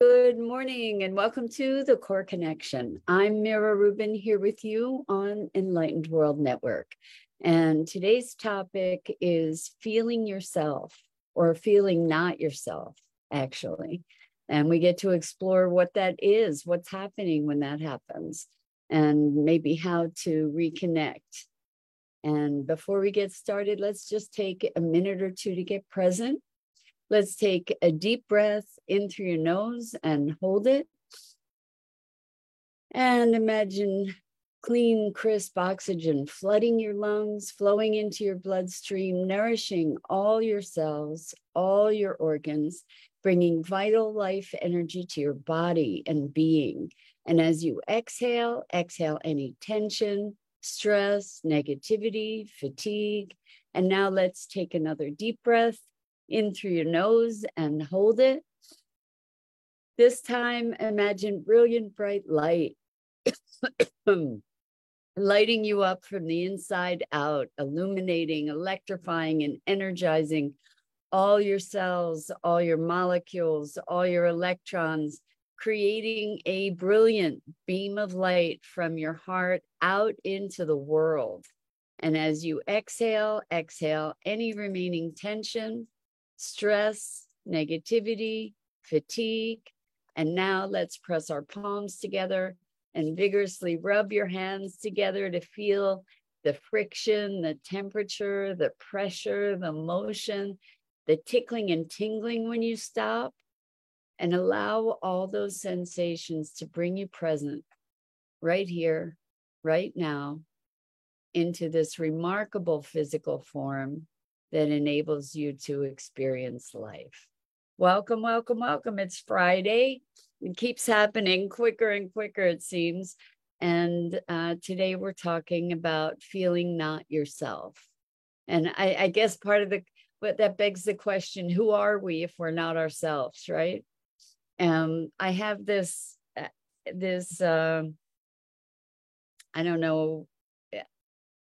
Good morning and welcome to The Core Connection. I'm Mira Rubin here with you on Enlightened World Network. And today's topic is feeling yourself or feeling not yourself, actually. And we get to explore what that is, what's happening when that happens, and maybe how to reconnect. And before we get started, let's just take a minute or two to get present. Let's take a deep breath in through your nose and hold it. And imagine clean, crisp oxygen flooding your lungs, flowing into your bloodstream, nourishing all your cells, all your organs, bringing vital life energy to your body and being. And as you exhale, exhale any tension, stress, negativity, fatigue. And now let's take another deep breath in through your nose and hold it. This time, imagine brilliant, bright light lighting you up from the inside out, illuminating, electrifying, and energizing all your cells, all your molecules, all your electrons, creating a brilliant beam of light from your heart out into the world. And as you exhale, exhale any remaining tension, stress, negativity, fatigue. And now let's press our palms together and vigorously rub your hands together to feel the friction, the temperature, the pressure, the motion, the tickling and tingling when you stop, and allow all those sensations to bring you present right here, right now, into this remarkable physical form that enables you to experience life. Welcome, welcome, welcome. It's Friday. It keeps happening quicker and quicker, it seems. And today we're talking about feeling not yourself. And I guess part of but that begs the question, who are we if we're not ourselves, right? I have this I don't know,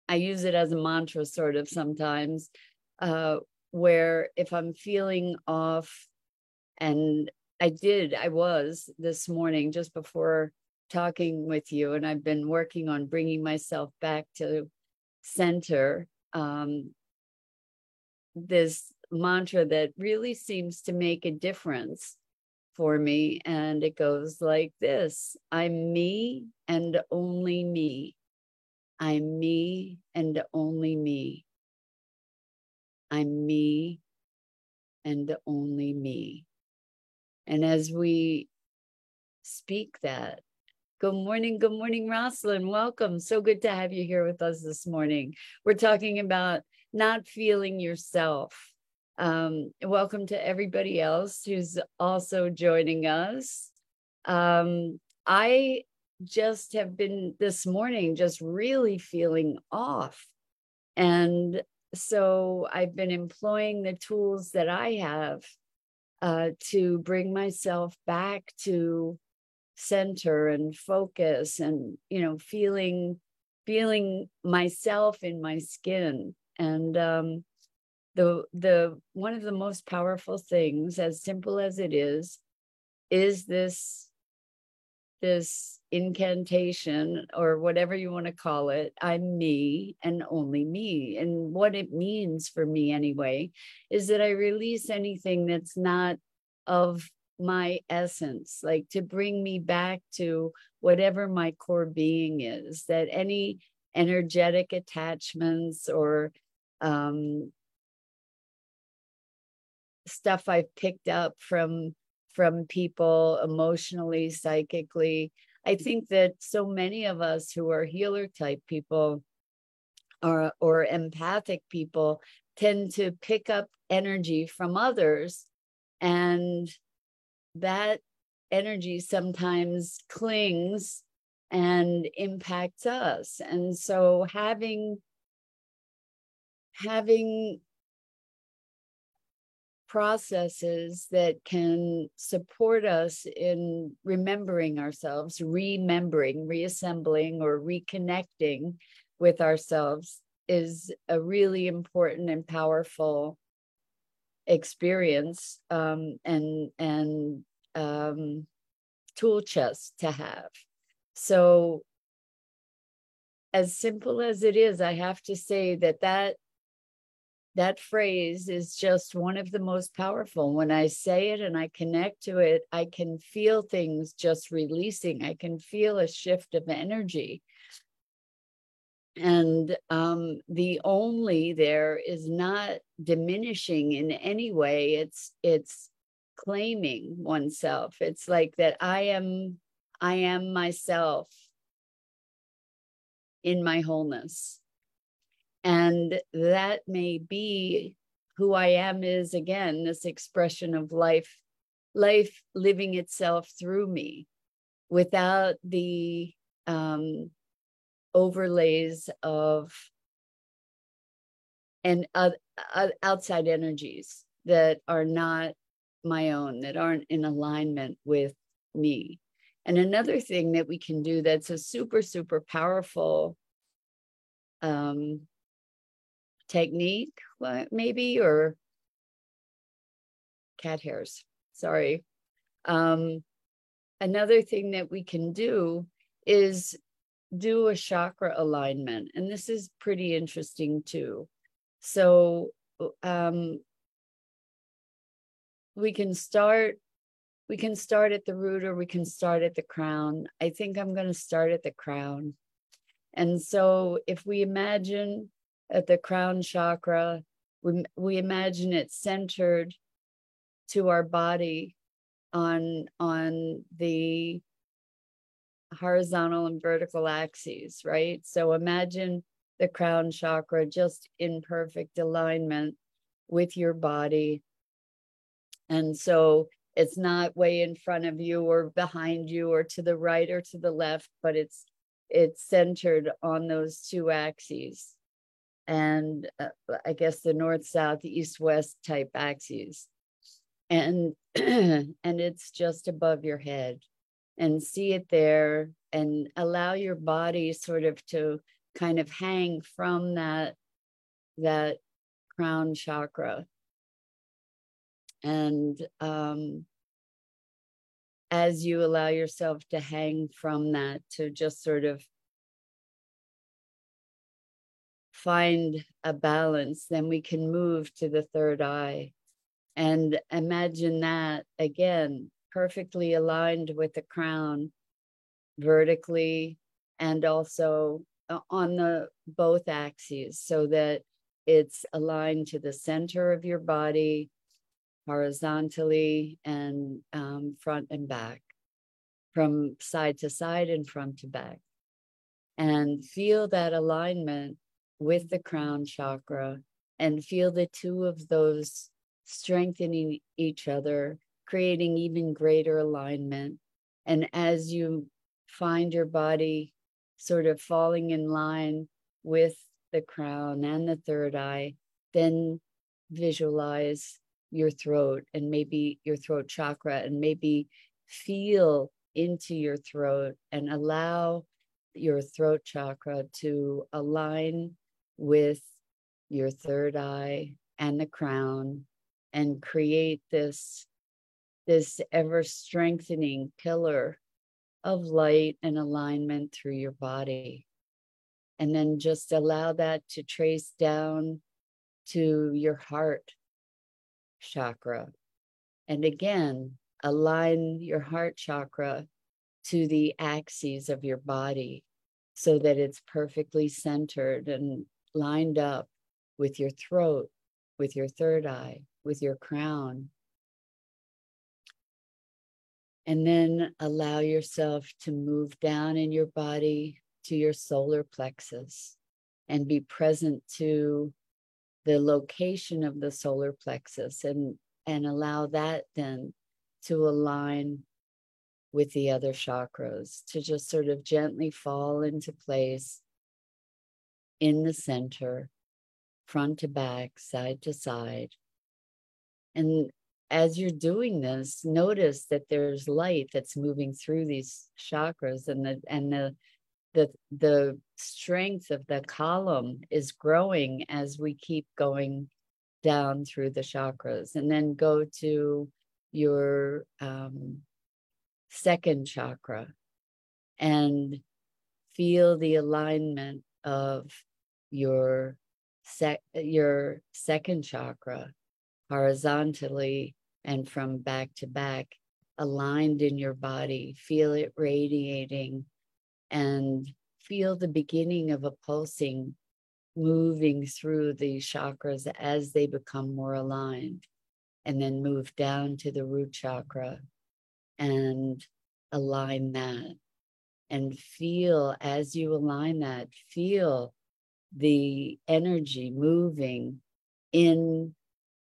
I use it as a mantra sort of sometimes, where if I'm feeling off, and I was this morning just before talking with you, and I've been working on bringing myself back to center, this mantra that really seems to make a difference for me. And it goes like this: I'm me and only me. I'm me and only me. I'm me and only me. And as we speak that, good morning, Rosalyn. Welcome. So good to have you here with us this morning. We're talking about not feeling yourself. Welcome to everybody else who's also joining us. I just have been this morning just really feeling off. And so I've been employing the tools that I have to bring myself back to center and focus and, you know, feeling myself in my skin. And the one of the most powerful things, as simple as it is this incantation or whatever you want to call it. I'm me and only me. And what it means for me anyway, is that I release anything that's not of my essence, like to bring me back to whatever my core being is, that any energetic attachments or stuff I've picked up from people emotionally, psychically. I think that so many of us who are healer type people or empathic people tend to pick up energy from others, and that energy sometimes clings and impacts us. And so having processes that can support us in remembering ourselves, reassembling or reconnecting with ourselves is a really important and powerful experience, and tool chest to have. So as simple as it is, I have to say that that phrase is just one of the most powerful. When I say it and I connect to it, I can feel things just releasing. I can feel a shift of energy. And the only there is not diminishing in any way. It's claiming oneself. It's like that I am myself in my wholeness. And that may be who I am is, again, this expression of life living itself through me without the overlays of and outside energies that are not my own, that aren't in alignment with me. And another thing that we can do that's a super, super powerful technique, maybe, or cat hairs, sorry. Another thing that we can do is do a chakra alignment. And this is pretty interesting too. So we can start at the root, or we can start at the crown. I think I'm going to start at the crown. And so if we imagine at the crown chakra, we imagine it centered to our body on the horizontal and vertical axes, right? So imagine the crown chakra just in perfect alignment with your body. And so it's not way in front of you or behind you or to the right or to the left, but it's centered on those two axes. And I guess the north, south, east, west type axes. And, and it's just above your head. And see it there and allow your body sort of to kind of hang from that crown chakra. And as you allow yourself to hang from that, to just sort of find a balance, then we can move to the third eye. And imagine that again, perfectly aligned with the crown vertically and also on the both axes, so that it's aligned to the center of your body horizontally and front and back, from side to side and front to back. And feel that alignment with the crown chakra, and feel the two of those strengthening each other, creating even greater alignment. And as you find your body sort of falling in line with the crown and the third eye, then visualize your throat and maybe your throat chakra, and maybe feel into your throat and allow your throat chakra to align with your third eye and the crown, and create this ever-strengthening pillar of light and alignment through your body. And then just allow that to trace down to your heart chakra. And again, align your heart chakra to the axes of your body so that it's perfectly centered and lined up with your throat, with your third eye, with your crown. And then allow yourself to move down in your body to your solar plexus, and be present to the location of the solar plexus, and allow that then to align with the other chakras, to just sort of gently fall into place in the center, front to back, side to side. And as you're doing this, notice that there's light that's moving through these chakras, and the strength of the column is growing as we keep going down through the chakras. And then go to your second chakra and feel the alignment of your second chakra horizontally and from back to back, aligned in your body. Feel it radiating and feel the beginning of a pulsing moving through the chakras as they become more aligned, and then move down to the root chakra and align that. And feel, as you align that, feel the energy moving in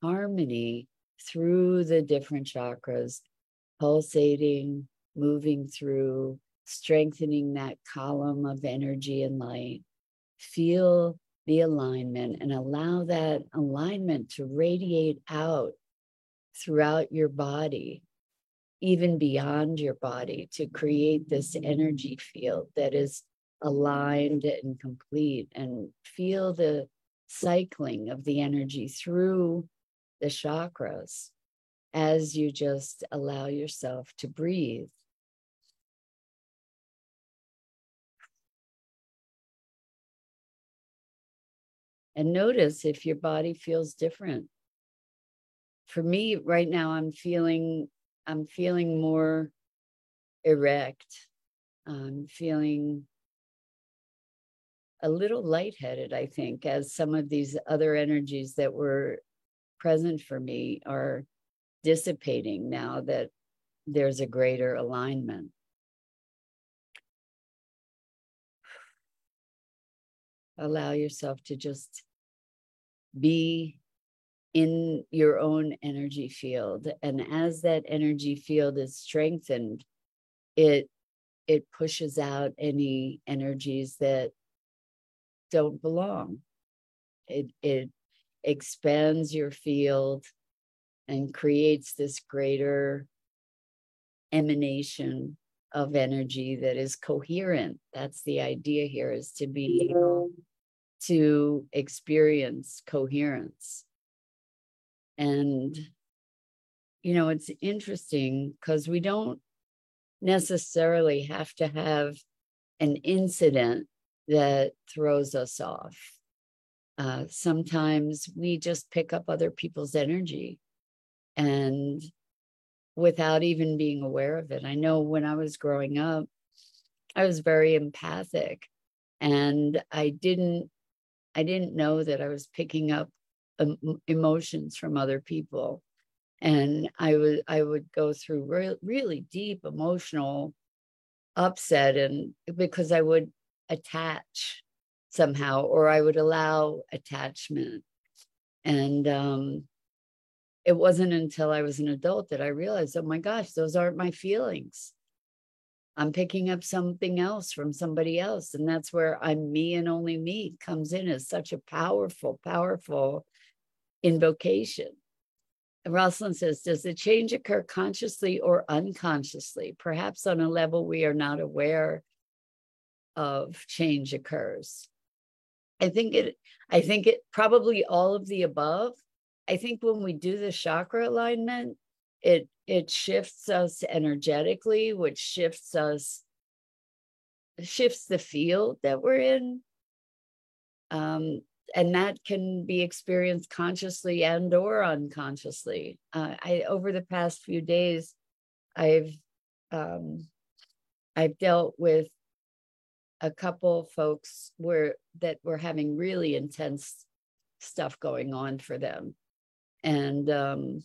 harmony through the different chakras, pulsating, moving through, strengthening that column of energy and light. Feel the alignment and allow that alignment to radiate out throughout your body, even beyond your body, to create this energy field that is aligned and complete. And feel the cycling of the energy through the chakras as you just allow yourself to breathe. And notice if your body feels different. For me right now, I'm feeling more erect. I'm feeling a little lightheaded, I think, as some of these other energies that were present for me are dissipating now that there's a greater alignment. Allow yourself to just be in your own energy field. And as that energy field is strengthened, it pushes out any energies that don't belong. It expands your field and creates this greater emanation of energy that is coherent. That's the idea here, is to be able to experience coherence. And, you know, it's interesting because we don't necessarily have to have an incident that throws us off. Sometimes we just pick up other people's energy and without even being aware of it. I know when I was growing up, I was very empathic and I didn't know that I was picking up emotions from other people, and I would go through really deep emotional upset, and because I would attach somehow, or I would allow attachment. And it wasn't until I was an adult that I realized, oh my gosh, those aren't my feelings. I'm picking up something else from somebody else, and that's where I'm me and only me comes in as such a powerful, powerful invocation. Rosalyn says, does the change occur consciously or unconsciously? Perhaps on a level we are not aware of change occurs. I think it probably all of the above. I think when we do the chakra alignment, it shifts us energetically, which shifts the field that we're in. And that can be experienced consciously and or unconsciously. Over the past few days, I've dealt with a couple folks that were having really intense stuff going on for them. And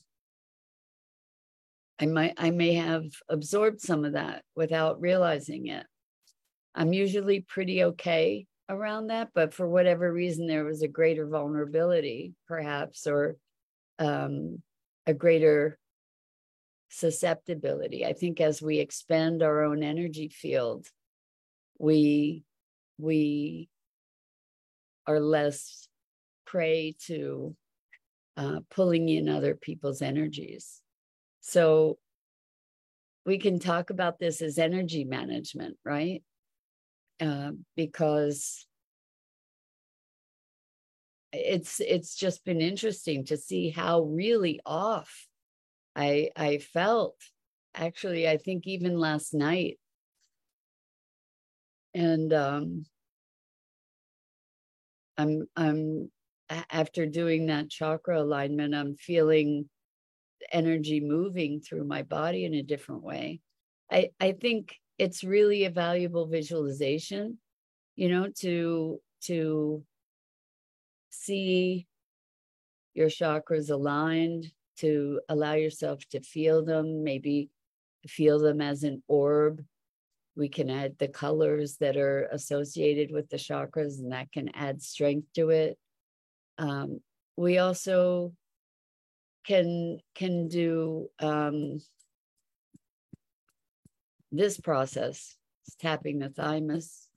I may have absorbed some of that without realizing it. I'm usually pretty okay around that, but for whatever reason, there was a greater vulnerability, perhaps, or a greater susceptibility. I think as we expand our own energy field, we are less prey to pulling in other people's energies. So we can talk about this as energy management, right? Because it's just been interesting to see how really off I felt actually, I think even last night. And I'm after doing that chakra alignment, I'm feeling energy moving through my body in a different way. I think it's really a valuable visualization, you know, to see your chakras aligned, to allow yourself to feel them, maybe feel them as an orb. We can add the colors that are associated with the chakras, and that can add strength to it. We also can do this process. It's tapping the thymus.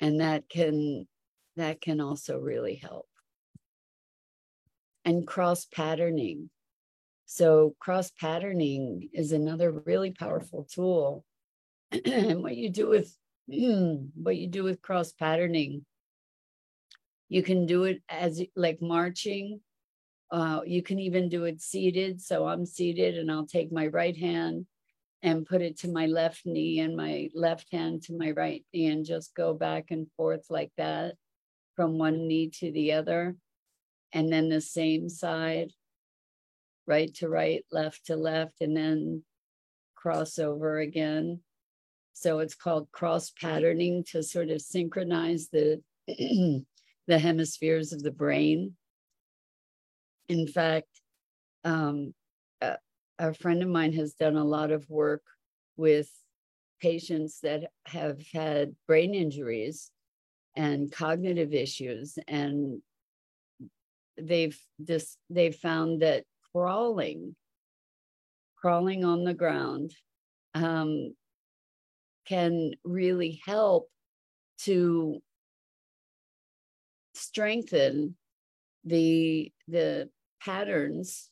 And that can also really help. And cross-patterning. So cross-patterning is another really powerful tool. And what you do with cross-patterning, you can do it as like marching. You can even do it seated. So I'm seated and I'll take my right hand and put it to my left knee and my left hand to my right knee and just go back and forth like that from one knee to the other. And then the same side, right to right, left to left, and then cross over again. So it's called cross patterning, to sort of synchronize the hemispheres of the brain. In fact, a friend of mine has done a lot of work with patients that have had brain injuries and cognitive issues, and they've found that crawling on the ground can really help to strengthen the patterns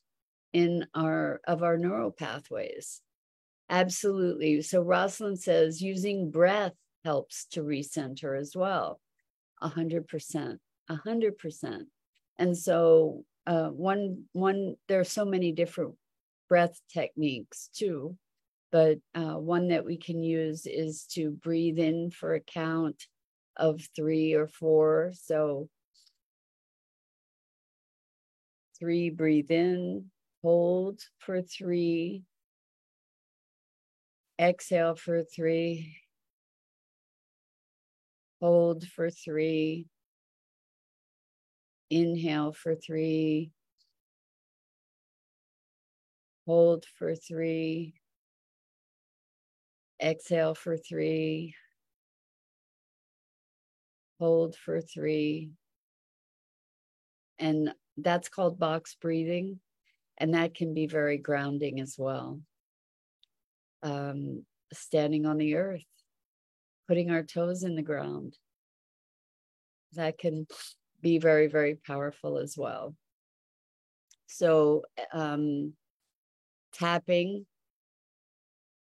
of our neural pathways. Absolutely. So Rosalyn says using breath helps to recenter as well. 100%. And so there are so many different breath techniques too, but one that we can use is to breathe in for a count of 3 or 4. So 3, breathe in, hold for 3, exhale for 3, hold for 3, inhale for 3, hold for 3, exhale for 3, hold for 3. And that's called box breathing, and that can be very grounding as well. Standing on the earth, putting our toes in the ground, that can be very, very powerful as well. So tapping,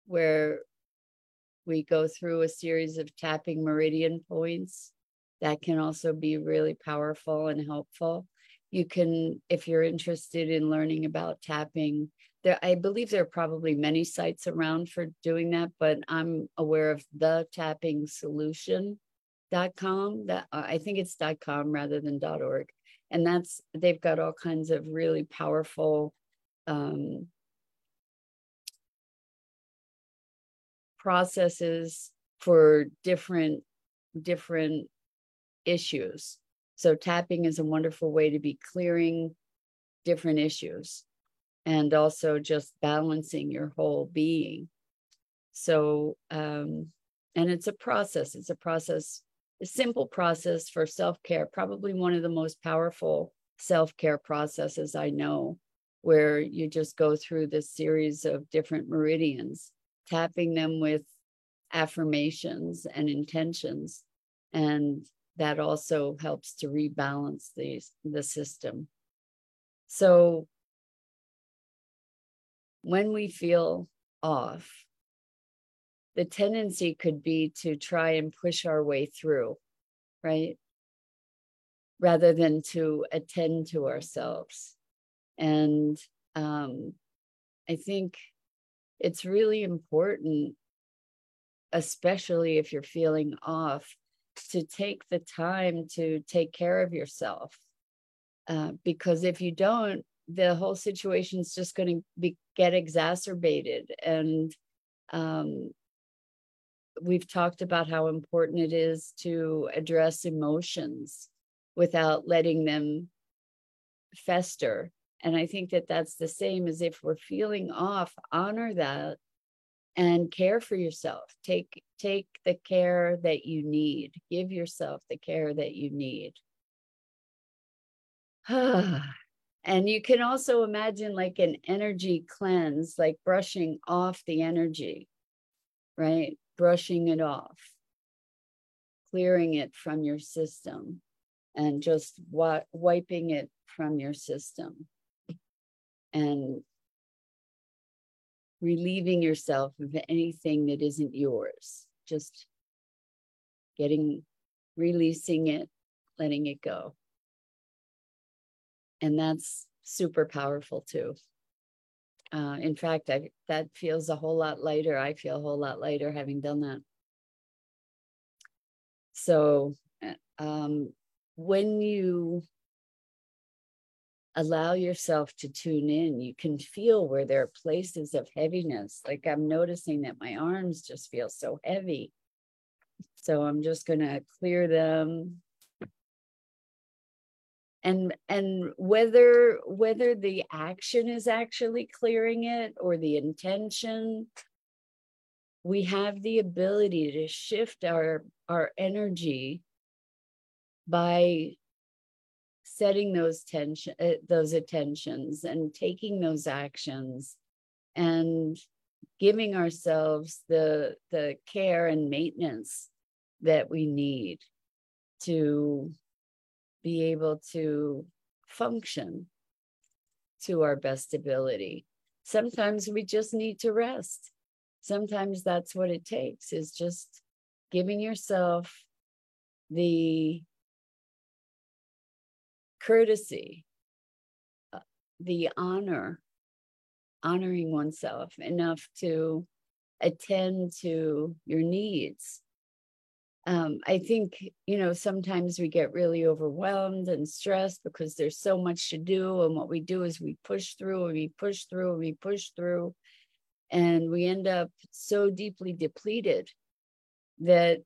where we go through a series of tapping meridian points, that can also be really powerful and helpful. You can, if you're interested in learning about tapping, I believe there are probably many sites around for doing that, but I'm aware of thetapping.com. I think it's .com rather than .org. And they've got all kinds of really powerful processes for different issues. So tapping is a wonderful way to be clearing different issues and also just balancing your whole being. So, and it's a process, a simple process for self-care, probably one of the most powerful self-care processes I know, where you just go through this series of different meridians, tapping them with affirmations and intentions, and that also helps to rebalance the system. So when we feel off, the tendency could be to try and push our way through, right? Rather than to attend to ourselves. And I think it's really important, especially if you're feeling off, to take the time to take care of yourself. Because if you don't, the whole situation is just going to get exacerbated. And we've talked about how important it is to address emotions without letting them fester. And I think that that's the same as if we're feeling off, honor that and care for yourself. Take the care that you need. Give yourself the care that you need. And you can also imagine like an energy cleanse, like brushing off the energy, right? Brushing it off, clearing it from your system, and just wiping it from your system and relieving yourself of anything that isn't yours, just releasing it, letting it go. And that's super powerful too. In fact, that feels a whole lot lighter. I feel a whole lot lighter having done that. So when you allow yourself to tune in, you can feel where there are places of heaviness. Like I'm noticing that my arms just feel so heavy. So I'm just gonna clear them. And whether the action is actually clearing it or the intention, we have the ability to shift our energy by setting those attentions and taking those actions and giving ourselves the care and maintenance that we need to be able to function to our best ability. Sometimes we just need to rest. Sometimes that's what it takes, is just giving yourself the courtesy, the honor, honoring oneself enough to attend to your needs. I think, sometimes we get really overwhelmed and stressed because there's so much to do. And what we do is we push through and we push through and we push through. And we end up so deeply depleted that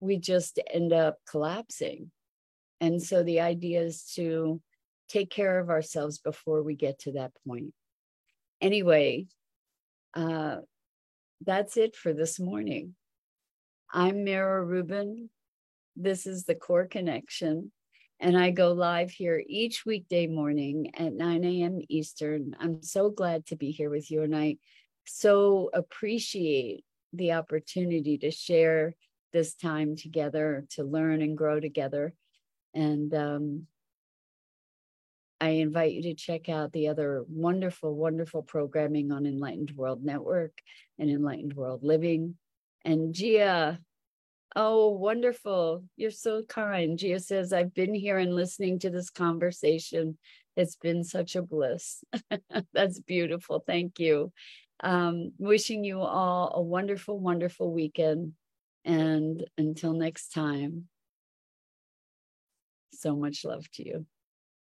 we just end up collapsing. And so the idea is to take care of ourselves before we get to that point. Anyway, that's it for this morning. I'm Mira Rubin. This is The Core Connection, and I go live here each weekday morning at 9 a.m. Eastern. I'm so glad to be here with you, and I so appreciate the opportunity to share this time together, to learn and grow together. And I invite you to check out the other wonderful, wonderful programming on Enlightened World Network and Enlightened World Living. And Gia, oh, wonderful. You're so kind. Gia says, I've been here and listening to this conversation. It's been such a bliss. That's beautiful. Thank you. Wishing you all a wonderful, wonderful weekend. And until next time, so much love to you.